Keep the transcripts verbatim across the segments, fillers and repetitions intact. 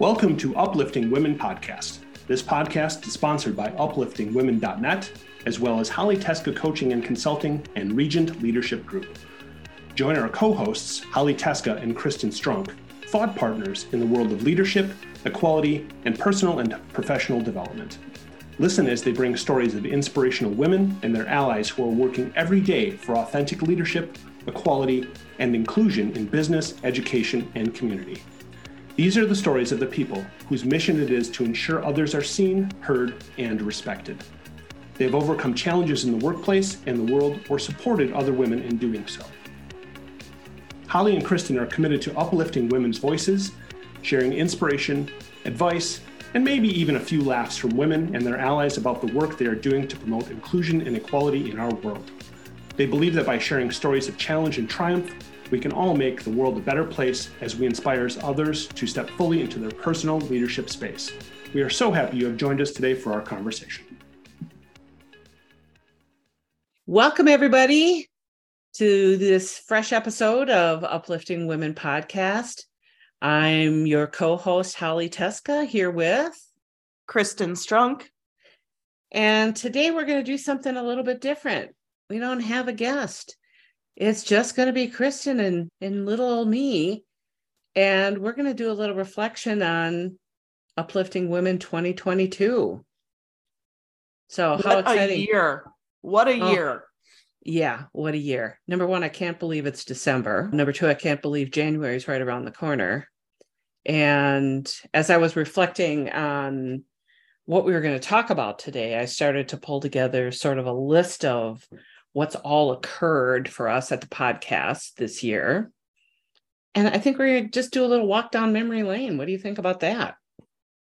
Welcome to Uplifting Women Podcast. This podcast is sponsored by uplifting women dot net, as well as Holly Teska Coaching and Consulting and Regent Leadership Group. Join our co-hosts, Holly Teska and Kristen Strunk, thought partners in the world of leadership, equality, and personal and professional development. Listen as they bring stories of inspirational women and their allies who are working every day for authentic leadership, equality, and inclusion in business, education, and community. These are the stories of the people whose mission it is to ensure others are seen, heard, and respected. They have overcome challenges in the workplace and the world or supported other women in doing so. Holly and Kristen are committed to uplifting women's voices, sharing inspiration, advice, and maybe even a few laughs from women and their allies about the work they are doing to promote inclusion and equality in our world. They believe that by sharing stories of challenge and triumph, we can all make the world a better place as we inspire others to step fully into their personal leadership space. We are so happy you have joined us today for our conversation. Welcome, everybody, to this fresh episode of Uplifting Women Podcast. I'm your co-host, Holly Teska, here with Kristen Strunk. And today we're going to do something a little bit different. We don't have a guest. It's just going to be Kristen and, and little old me. And we're going to do a little reflection on Uplifting Women twenty twenty-two. So how what exciting. A year. What a oh. year. Yeah, what a year. Number one, I can't believe it's December. Number two, I can't believe January is right around the corner. And as I was reflecting on what we were going to talk about today, I started to pull together sort of a list of what's all occurred for us at the podcast this year. And I think we're going to just do a little walk down memory lane. What do you think about that?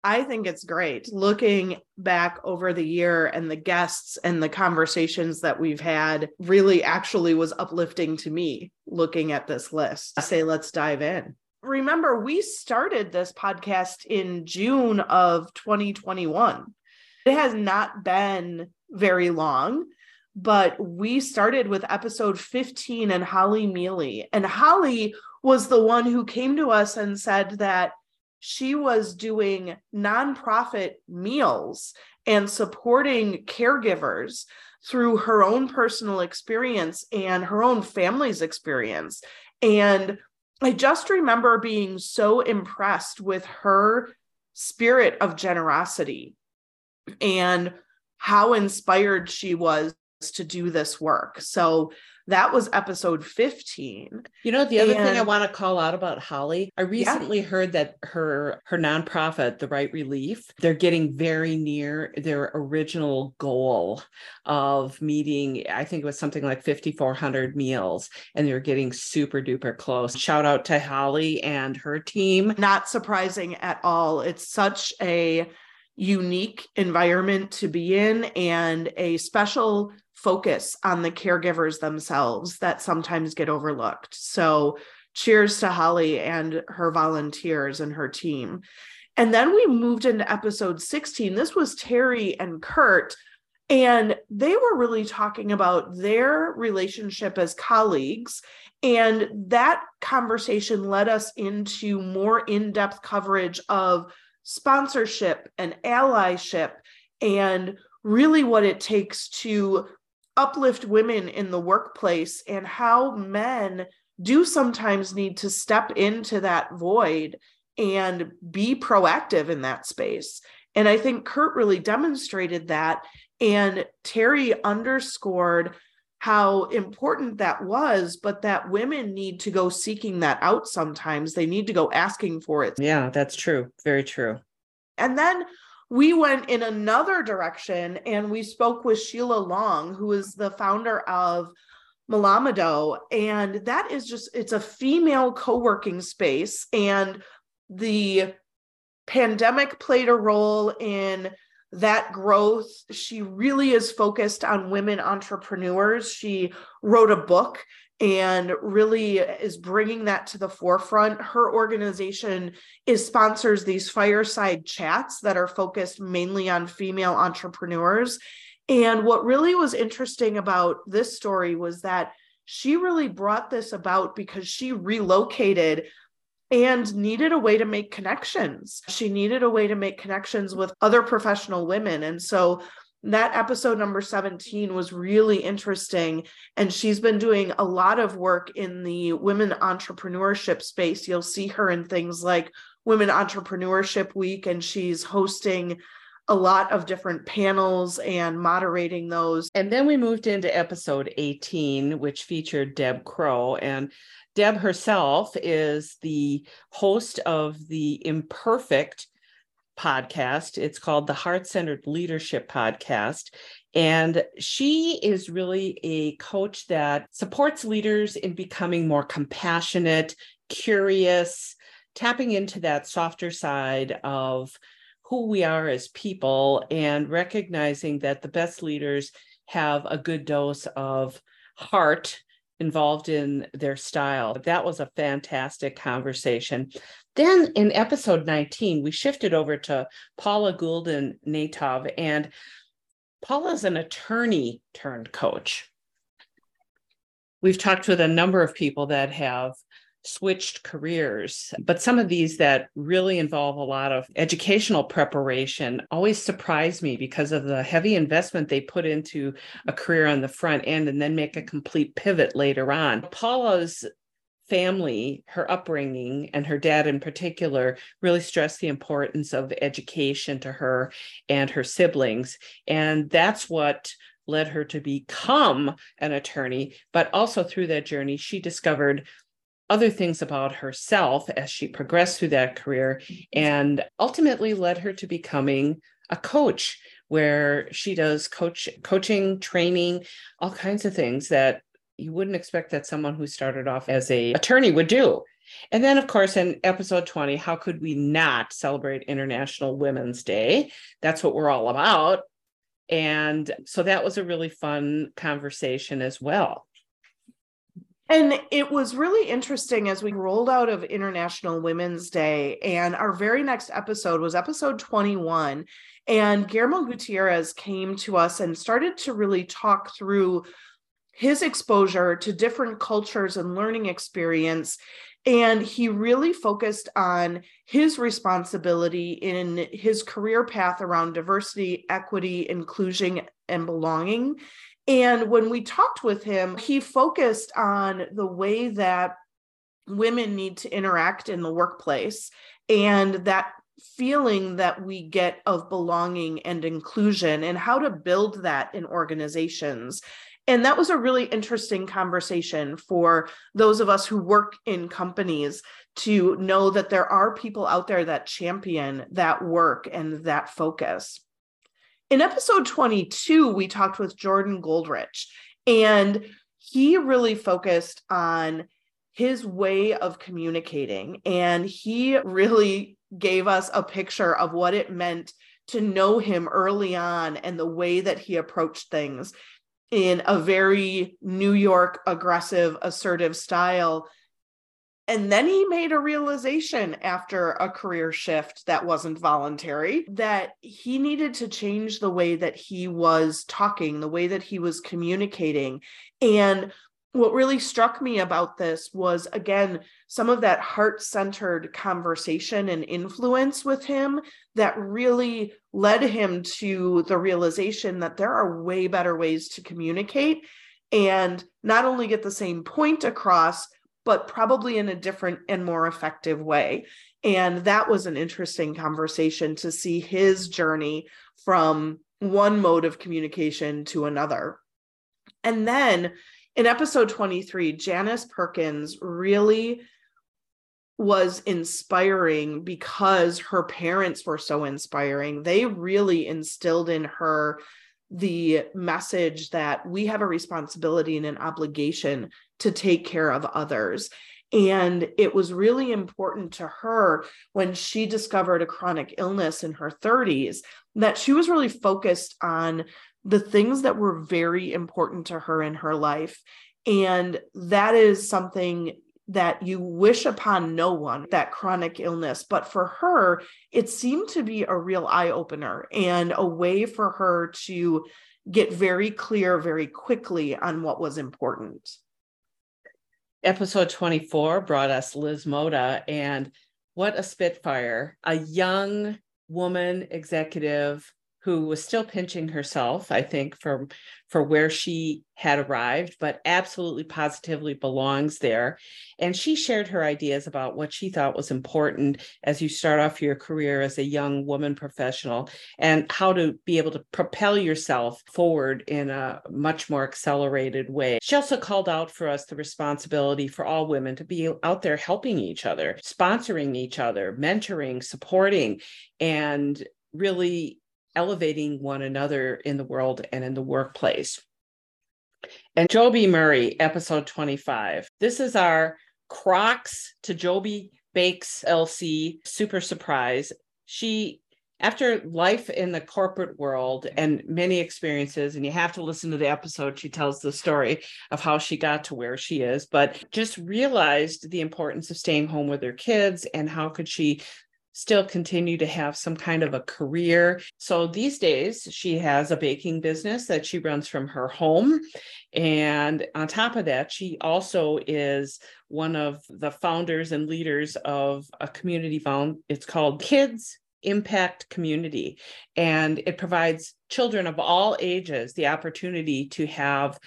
I think it's great looking back over the year, and the guests and the conversations that we've had really actually was uplifting to me looking at this list. I say, let's dive in. Remember, we started this podcast in June of twenty twenty-one. It has not been very long, but we started with episode fifteen and Holly Mealy. And Holly was the one who came to us and said that she was doing nonprofit meals and supporting caregivers through her own personal experience and her own family's experience. And I just remember being so impressed with her spirit of generosity and how inspired she was to do this work. So that was episode fifteen. You know, the other and, thing I want to call out about Holly, I recently yeah. heard that her her nonprofit, The Right Relief, they're getting very near their original goal of meeting, I think it was something like fifty-four hundred meals, and they're getting super duper close. Shout out to Holly and her team. Not surprising at all. It's such a unique environment to be in and a special focus on the caregivers themselves that sometimes get overlooked. So cheers to Holly and her volunteers and her team. And then we moved into episode sixteen. This was Terry and Kurt, and they were really talking about their relationship as colleagues. And that conversation led us into more in-depth coverage of sponsorship and allyship and really what it takes to uplift women in the workplace and how men do sometimes need to step into that void and be proactive in that space. And I think Kurt really demonstrated that, and Terry underscored how important that was, but that women need to go seeking that out sometimes. They need to go asking for it. Yeah, that's true. Very true. And then we went in another direction and we spoke with Sheila Long, who is the founder of Malamado. And that is just, it's a female co-working space. And the pandemic played a role in that growth. She really is focused on women entrepreneurs. She wrote a book and really is bringing that to the forefront. Her organization is sponsors these fireside chats that are focused mainly on female entrepreneurs. And what really was interesting about this story was that she really brought this about because she relocated and needed a way to make connections. She needed a way to make connections with other professional women. And so that episode number seventeen was really interesting. And she's been doing a lot of work in the women entrepreneurship space. You'll see her in things like Women Entrepreneurship Week, and she's hosting a lot of different panels and moderating those. And then we moved into episode eighteen, which featured Deb Crow. And Deb herself is the host of the Imperfect podcast. It's called the Heart Centered Leadership Podcast. And she is really a coach that supports leaders in becoming more compassionate, curious, tapping into that softer side of who we are as people, and recognizing that the best leaders have a good dose of heart involved in their style. That was a fantastic conversation. Then in episode nineteen, we shifted over to Paula Goulden-Natov, and Paula's an attorney turned coach. We've talked with a number of people that have switched careers, but some of these that really involve a lot of educational preparation always surprise me because of the heavy investment they put into a career on the front end and then make a complete pivot later on. Paula's family, her upbringing, and her dad in particular really stressed the importance of education to her and her siblings. And that's what led her to become an attorney. But also through that journey, she discovered other things about herself as she progressed through that career, and ultimately led her to becoming a coach, where she does coach, coaching, training, all kinds of things that you wouldn't expect that someone who started off as an attorney would do. And then, of course, in episode twenty, how could we not celebrate International Women's Day? That's what we're all about. And so that was a really fun conversation as well. And it was really interesting as we rolled out of International Women's Day, and our very next episode was episode twenty-one, and Guillermo Gutierrez came to us and started to really talk through his exposure to different cultures and learning experience, and he really focused on his responsibility in his career path around diversity, equity, inclusion, and belonging. And when we talked with him, he focused on the way that women need to interact in the workplace and that feeling that we get of belonging and inclusion and how to build that in organizations. And that was a really interesting conversation for those of us who work in companies to know that there are people out there that champion that work and that focus. In episode twenty-two, we talked with Jordan Goldrich, and he really focused on his way of communicating, and he really gave us a picture of what it meant to know him early on and the way that he approached things in a very New York aggressive, assertive style. And then he made a realization after a career shift that wasn't voluntary, that he needed to change the way that he was talking, the way that he was communicating. And what really struck me about this was, again, some of that heart-centered conversation and influence with him that really led him to the realization that there are way better ways to communicate and not only get the same point across, but probably in a different and more effective way. And that was an interesting conversation to see his journey from one mode of communication to another. And then in episode twenty-three, Janice Perkins really was inspiring because her parents were so inspiring. They really instilled in her the message that we have a responsibility and an obligation to take care of others. And it was really important to her when she discovered a chronic illness in her thirties, that she was really focused on the things that were very important to her in her life. And that is something that you wish upon no one, that chronic illness. But for her, it seemed to be a real eye-opener and a way for her to get very clear very quickly on what was important. Episode twenty-four brought us Liz Moda, and what a spitfire, a young woman executive who was still pinching herself, I think, for, for where she had arrived, but absolutely positively belongs there. And she shared her ideas about what she thought was important as you start off your career as a young woman professional and how to be able to propel yourself forward in a much more accelerated way. She also called out for us the responsibility for all women to be out there helping each other, sponsoring each other, mentoring, supporting, and really elevating one another in the world and in the workplace. And Joby Murray, episode twenty-five. This is our Crocs to Joby Bakes L C super surprise. She, after life in the corporate world and many experiences, and you have to listen to the episode, she tells the story of how she got to where she is, but just realized the importance of staying home with her kids and how could she still continue to have some kind of a career. So these days she has a baking business that she runs from her home. And on top of that, she also is one of the founders and leaders of a community. It's called Kids Impact Community, and it provides children of all ages the opportunity to have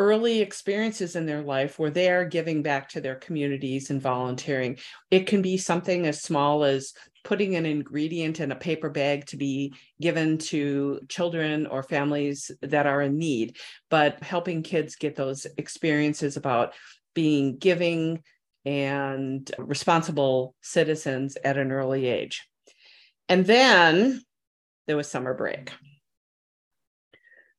early experiences in their life where they are giving back to their communities and volunteering. It can be something as small as putting an ingredient in a paper bag to be given to children or families that are in need, but helping kids get those experiences about being giving and responsible citizens at an early age. And then there was summer break.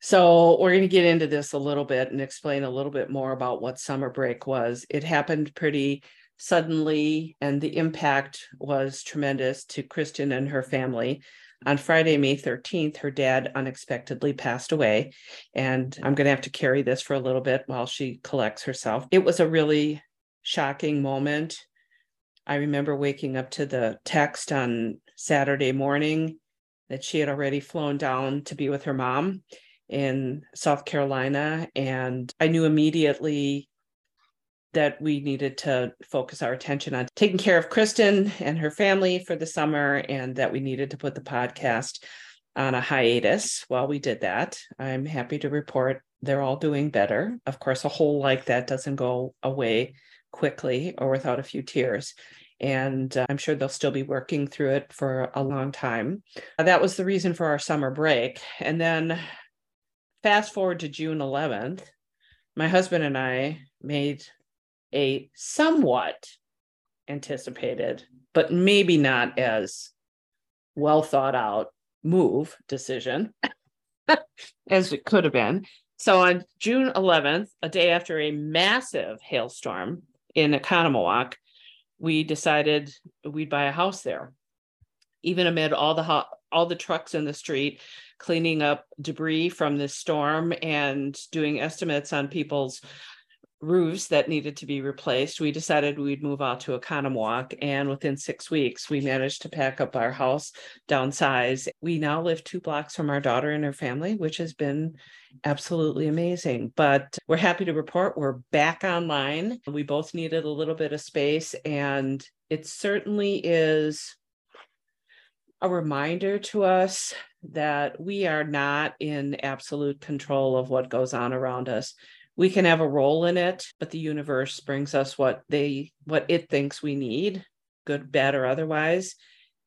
So we're going to get into this a little bit and explain a little bit more about what summer break was. It happened pretty suddenly, and the impact was tremendous to Kristen and her family. On Friday, May thirteenth, her dad unexpectedly passed away, and I'm going to have to carry this for a little bit while she collects herself. It was a really shocking moment. I remember waking up to the text on Saturday morning that she had already flown down to be with her mom in South Carolina. And I knew immediately that we needed to focus our attention on taking care of Kristen and her family for the summer, and that we needed to put the podcast on a hiatus. While we did that, I'm happy to report they're all doing better. Of course, a hole like that doesn't go away quickly or without a few tears. And uh, I'm sure they'll still be working through it for a long time. Uh, that was the reason for our summer break. And then fast forward to June eleventh, my husband and I made a somewhat anticipated, but maybe not as well thought out move decision as it could have been. So on June eleventh, a day after a massive hailstorm in Oconomowoc, we decided we'd buy a house there. Even amid all the ho- all the trucks in the street cleaning up debris from this storm and doing estimates on people's roofs that needed to be replaced, we decided we'd move out to Oconomowoc. And within six weeks, we managed to pack up our house, downsize. We now live two blocks from our daughter and her family, which has been absolutely amazing. But we're happy to report we're back online. We both needed a little bit of space, and it certainly is a reminder to us that we are not in absolute control of what goes on around us. We can have a role in it, but the universe brings us what they, what it thinks we need, good, bad, or otherwise.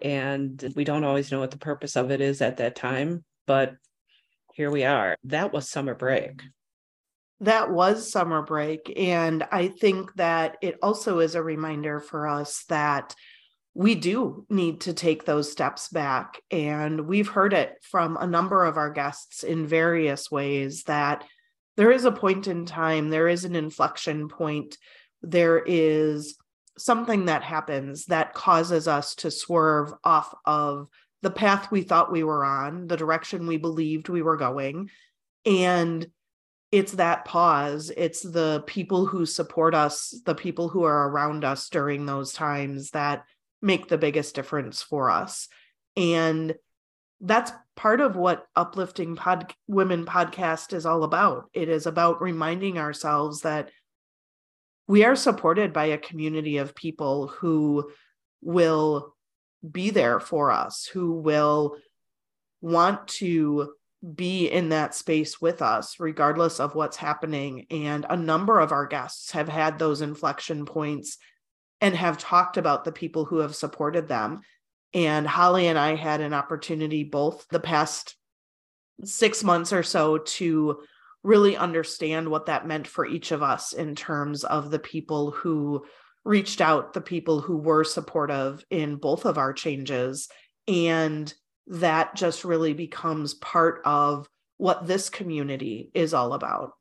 And we don't always know what the purpose of it is at that time, but here we are. That was summer break. That was summer break. And I think that it also is a reminder for us that we do need to take those steps back. And we've heard it from a number of our guests in various ways that there is a point in time, there is an inflection point, there is something that happens that causes us to swerve off of the path we thought we were on, the direction we believed we were going. And it's that pause. It's the people who support us, the people who are around us during those times that make the biggest difference for us. And that's part of what Uplifting Pod- Women podcast is all about. It is about reminding ourselves that we are supported by a community of people who will be there for us, who will want to be in that space with us, regardless of what's happening. And a number of our guests have had those inflection points and have talked about the people who have supported them. And Holly and I had an opportunity both the past six months or so to really understand what that meant for each of us in terms of the people who reached out, the people who were supportive in both of our changes. And that just really becomes part of what this community is all about.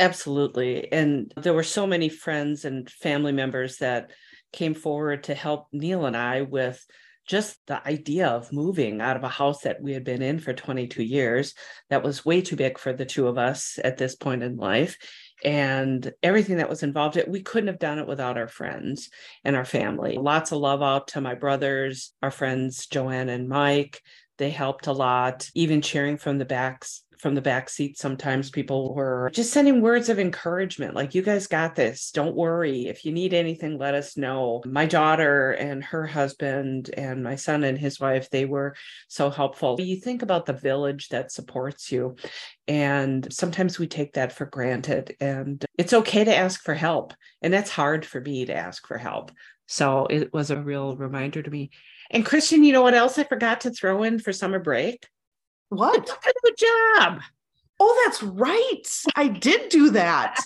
Absolutely. And there were so many friends and family members that came forward to help Neil and I with just the idea of moving out of a house that we had been in for twenty-two years. That was way too big for the two of us at this point in life. And everything that was involved, we couldn't have done it without our friends and our family. Lots of love out to my brothers, our friends, Joanne and Mike. They helped a lot, even cheering from the backs, from the back seat. Sometimes people were just sending words of encouragement, like, you guys got this. Don't worry. If you need anything, let us know. My daughter and her husband and my son and his wife, they were so helpful. You think about the village that supports you, and sometimes we take that for granted, and it's okay to ask for help. And that's hard for me to ask for help. So it was a real reminder to me. And Kristen, you know what else I forgot to throw in for summer break? What? I took a new job. Oh, that's right. I did do that.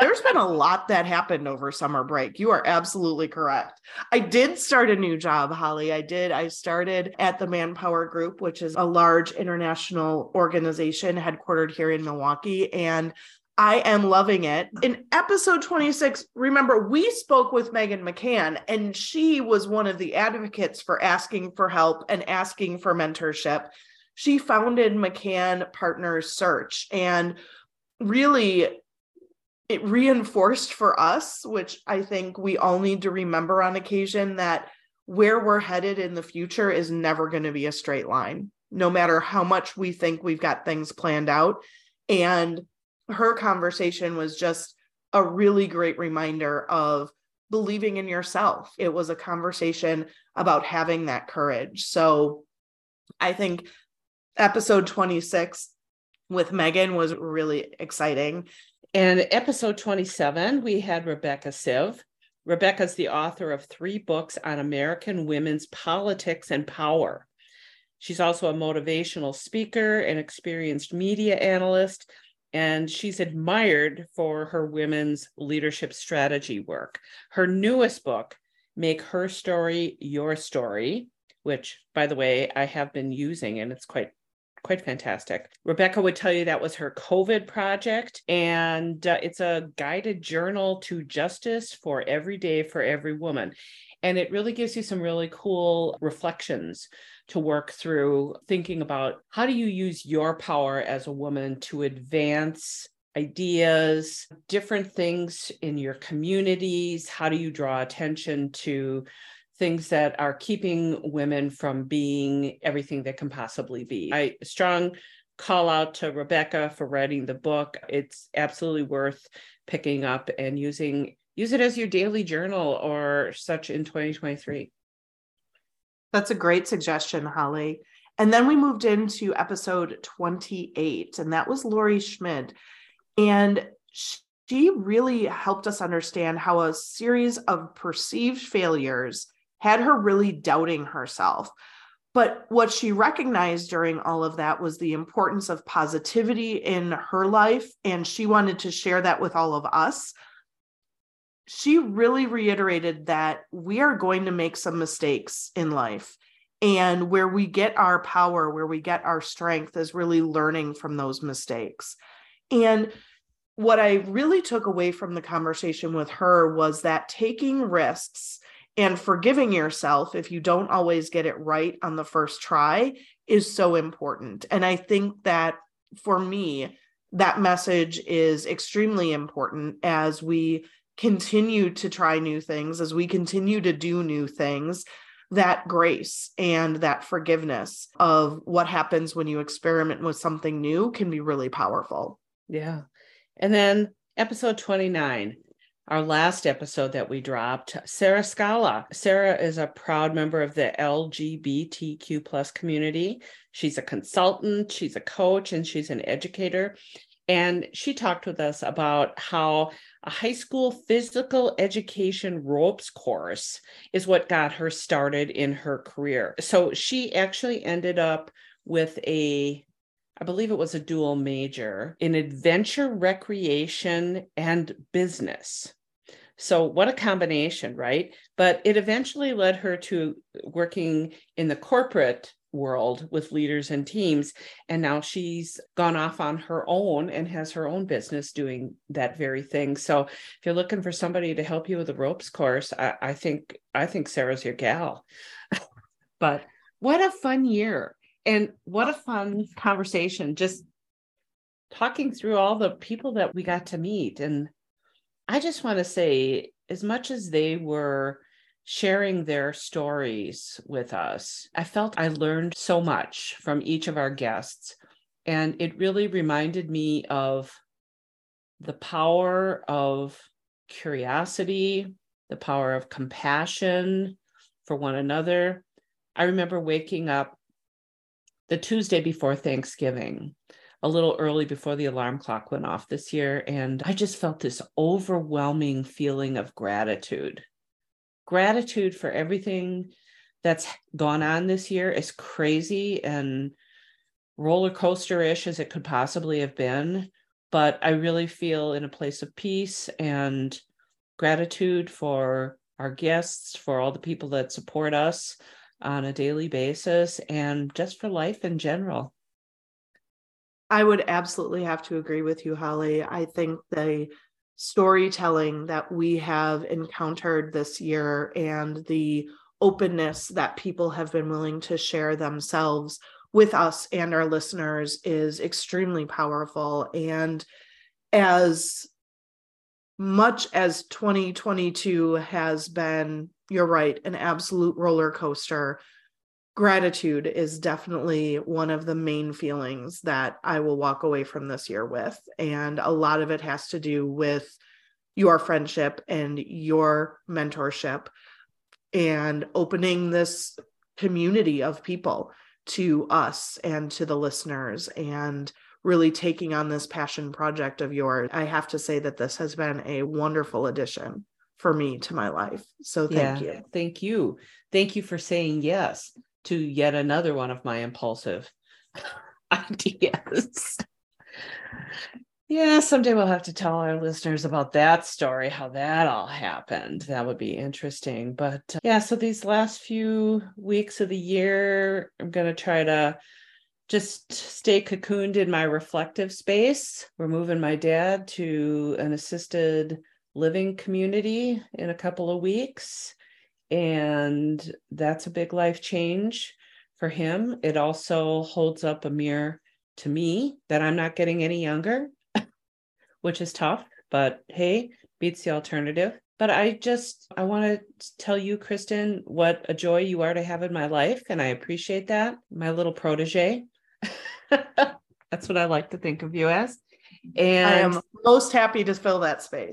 There's been a lot that happened over summer break. You are absolutely correct. I did start a new job, Holly. I did. I started at the Manpower Group, which is a large international organization headquartered here in Milwaukee. And I am loving it. In episode twenty-six, remember, we spoke with Megan McCann, and she was one of the advocates for asking for help and asking for mentorship. She founded McCann Partners Search, and really it reinforced for us, which I think we all need to remember on occasion, that where we're headed in the future is never going to be a straight line, no matter how much we think we've got things planned out. And her conversation was just a really great reminder of believing in yourself. It was a conversation about having that courage. So I think episode twenty-six with Megan was really exciting. And episode twenty-seven, we had Rebecca Siv. Rebecca's the author of three books on American women's politics and power. She's also a motivational speaker and experienced media analyst, and she's admired for her women's leadership strategy work. Her newest book, Make Her Story Your Story, which, by the way, I have been using, and it's quite, quite fantastic. Rebecca would tell you that was her COVID project, and uh, it's a guided journal to justice for every day for every woman. And it really gives you some really cool reflections to work through, thinking about how do you use your power as a woman to advance ideas, different things in your communities? How do you draw attention to things that are keeping women from being everything they can possibly be? I strong call out to Rebecca for writing the book. It's absolutely worth picking up and using Use it as your daily journal or such in twenty twenty-three. That's a great suggestion, Holly. And then we moved into episode twenty-eight, and that was Lori Schmidt. And she really helped us understand how a series of perceived failures had her really doubting herself. But what she recognized during all of that was the importance of positivity in her life, and she wanted to share that with all of us. She really reiterated that we are going to make some mistakes in life, and where we get our power, where we get our strength is really learning from those mistakes. And what I really took away from the conversation with her was that taking risks and forgiving yourself if you don't always get it right on the first try is so important. And I think that for me, that message is extremely important as we continue to try new things, as we continue to do new things, that grace and that forgiveness of what happens when you experiment with something new can be really powerful. Yeah. And then episode twenty-nine, our last episode that we dropped, Sarah Scala. Sarah is a proud member of the L G B T Q plus community. She's a consultant, she's a coach, and she's an educator. And she talked with us about how a high school physical education ropes course is what got her started in her career. So she actually ended up with a, I believe it was a dual major in adventure, recreation, and business. So what a combination, right? But it eventually led her to working in the corporate world with leaders and teams. And now she's gone off on her own and has her own business doing that very thing. So if you're looking for somebody to help you with a ropes course, I, I think, I think Sarah's your gal. But what a fun year and what a fun conversation, just talking through all the people that we got to meet. And I just want to say, as much as they were sharing their stories with us, I felt I learned so much from each of our guests. And it really reminded me of the power of curiosity, the power of compassion for one another. I remember waking up the Tuesday before Thanksgiving, a little early before the alarm clock went off this year, and I just felt this overwhelming feeling of gratitude. Gratitude for everything that's gone on this year, as crazy and roller coaster-ish as it could possibly have been. But I really feel in a place of peace and gratitude for our guests, for all the people that support us on a daily basis, and just for life in general. I would absolutely have to agree with you, Holly. I think they storytelling that we have encountered this year and the openness that people have been willing to share themselves with us and our listeners is extremely powerful. And as much as twenty twenty-two has been, you're right, an absolute roller coaster, gratitude is definitely one of the main feelings that I will walk away from this year with. And a lot of it has to do with your friendship and your mentorship and opening this community of people to us and to the listeners and really taking on this passion project of yours. I have to say that this has been a wonderful addition for me to my life. So thank yeah, you. Thank you. Thank you for saying yes to yet another one of my impulsive ideas. Yeah, someday we'll have to tell our listeners about that story, how that all happened. That would be interesting. But uh, yeah, so these last few weeks of the year, I'm going to try to just stay cocooned in my reflective space. We're moving my dad to an assisted living community in a couple of weeks. And that's a big life change for him. It also holds up a mirror to me that I'm not getting any younger, which is tough, but hey, beats the alternative. But I just, I want to tell you, Kristen, what a joy you are to have in my life. And I appreciate that. My little protege. That's what I like to think of you as. And I am most happy to fill that space.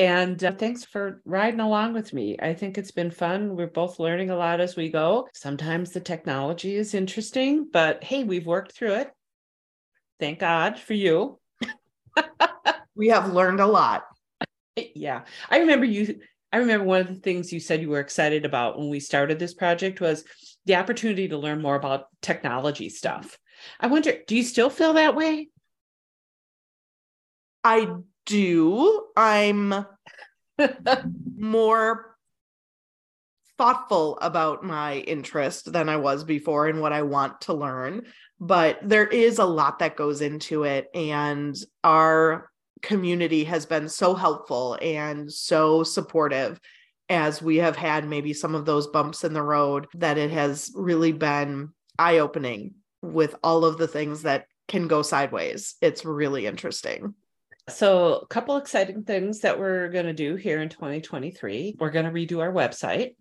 And uh, thanks for riding along with me. I think it's been fun. We're both learning a lot as we go. Sometimes the technology is interesting, but hey, we've worked through it. Thank God for you. We have learned a lot. Yeah. I remember you, I remember one of the things you said you were excited about when we started this project was the opportunity to learn more about technology stuff. I wonder, do you still feel that way? I do. I'm more thoughtful about my interest than I was before and what I want to learn, but there is a lot that goes into it. And our community has been so helpful and so supportive as we have had maybe some of those bumps in the road, that it has really been eye-opening with all of the things that can go sideways. It's really interesting. So a couple exciting things that we're going to do here in twenty twenty-three. We're going to redo our website.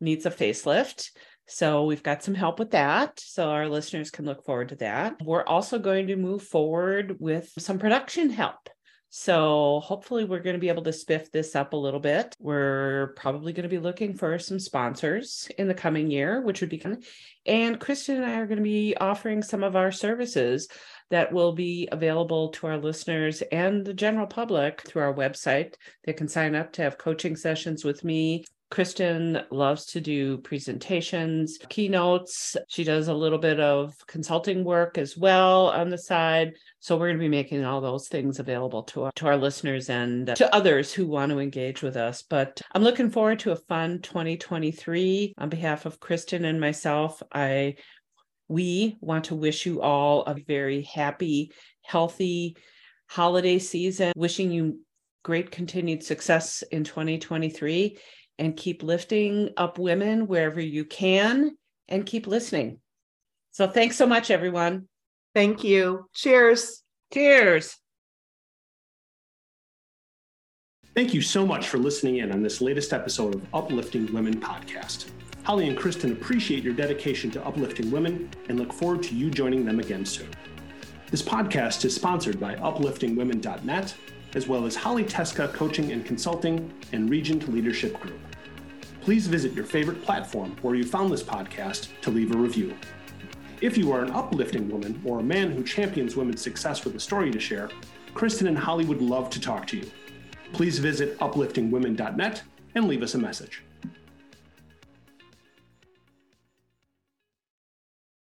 Needs a facelift. So we've got some help with that. So our listeners can look forward to that. We're also going to move forward with some production help. So hopefully we're going to be able to spiff this up a little bit. We're probably going to be looking for some sponsors in the coming year, which would be fun. And Kristen and I are going to be offering some of our services that will be available to our listeners and the general public through our website. They can sign up to have coaching sessions with me. Kristen loves to do presentations, keynotes. She does a little bit of consulting work as well on the side. So we're going to be making all those things available to our, to our listeners and to others who want to engage with us. But I'm looking forward to a fun twenty twenty-three. On behalf of Kristen and myself, I we want to wish you all a very happy, healthy holiday season, wishing you great continued success in twenty twenty-three. And keep lifting up women wherever you can, and keep listening. So thanks so much, everyone. Thank you. Cheers. Cheers. Thank you so much for listening in on this latest episode of Uplifting Women Podcast. Holly and Kristen appreciate your dedication to uplifting women and look forward to you joining them again soon. This podcast is sponsored by uplifting women dot net, as well as Holly Teska Coaching and Consulting and Regent Leadership Group. Please visit your favorite platform where you found this podcast to leave a review. If you are an uplifting woman or a man who champions women's success with a story to share, Kristen and Holly would love to talk to you. Please visit uplifting women dot net and leave us a message.